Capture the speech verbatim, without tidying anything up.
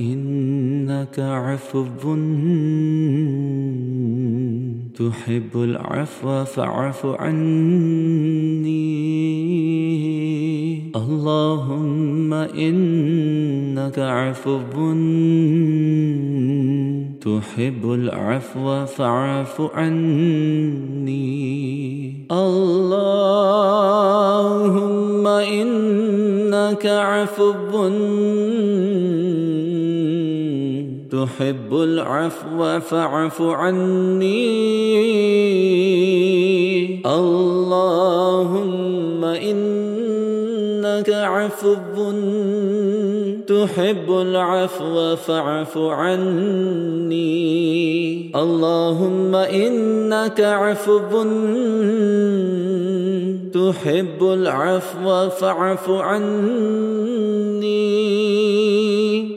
إنك عفو تحب العفو فاعف عني. اللهم إنك عفو تحب العفو فاعف عني. اللهم إنك عفو تحب العفو فاعف عني. اللهم إنك عفو تحب العفو فاعف عني. اللهم إنك عفو تحب العفو فاعف عني.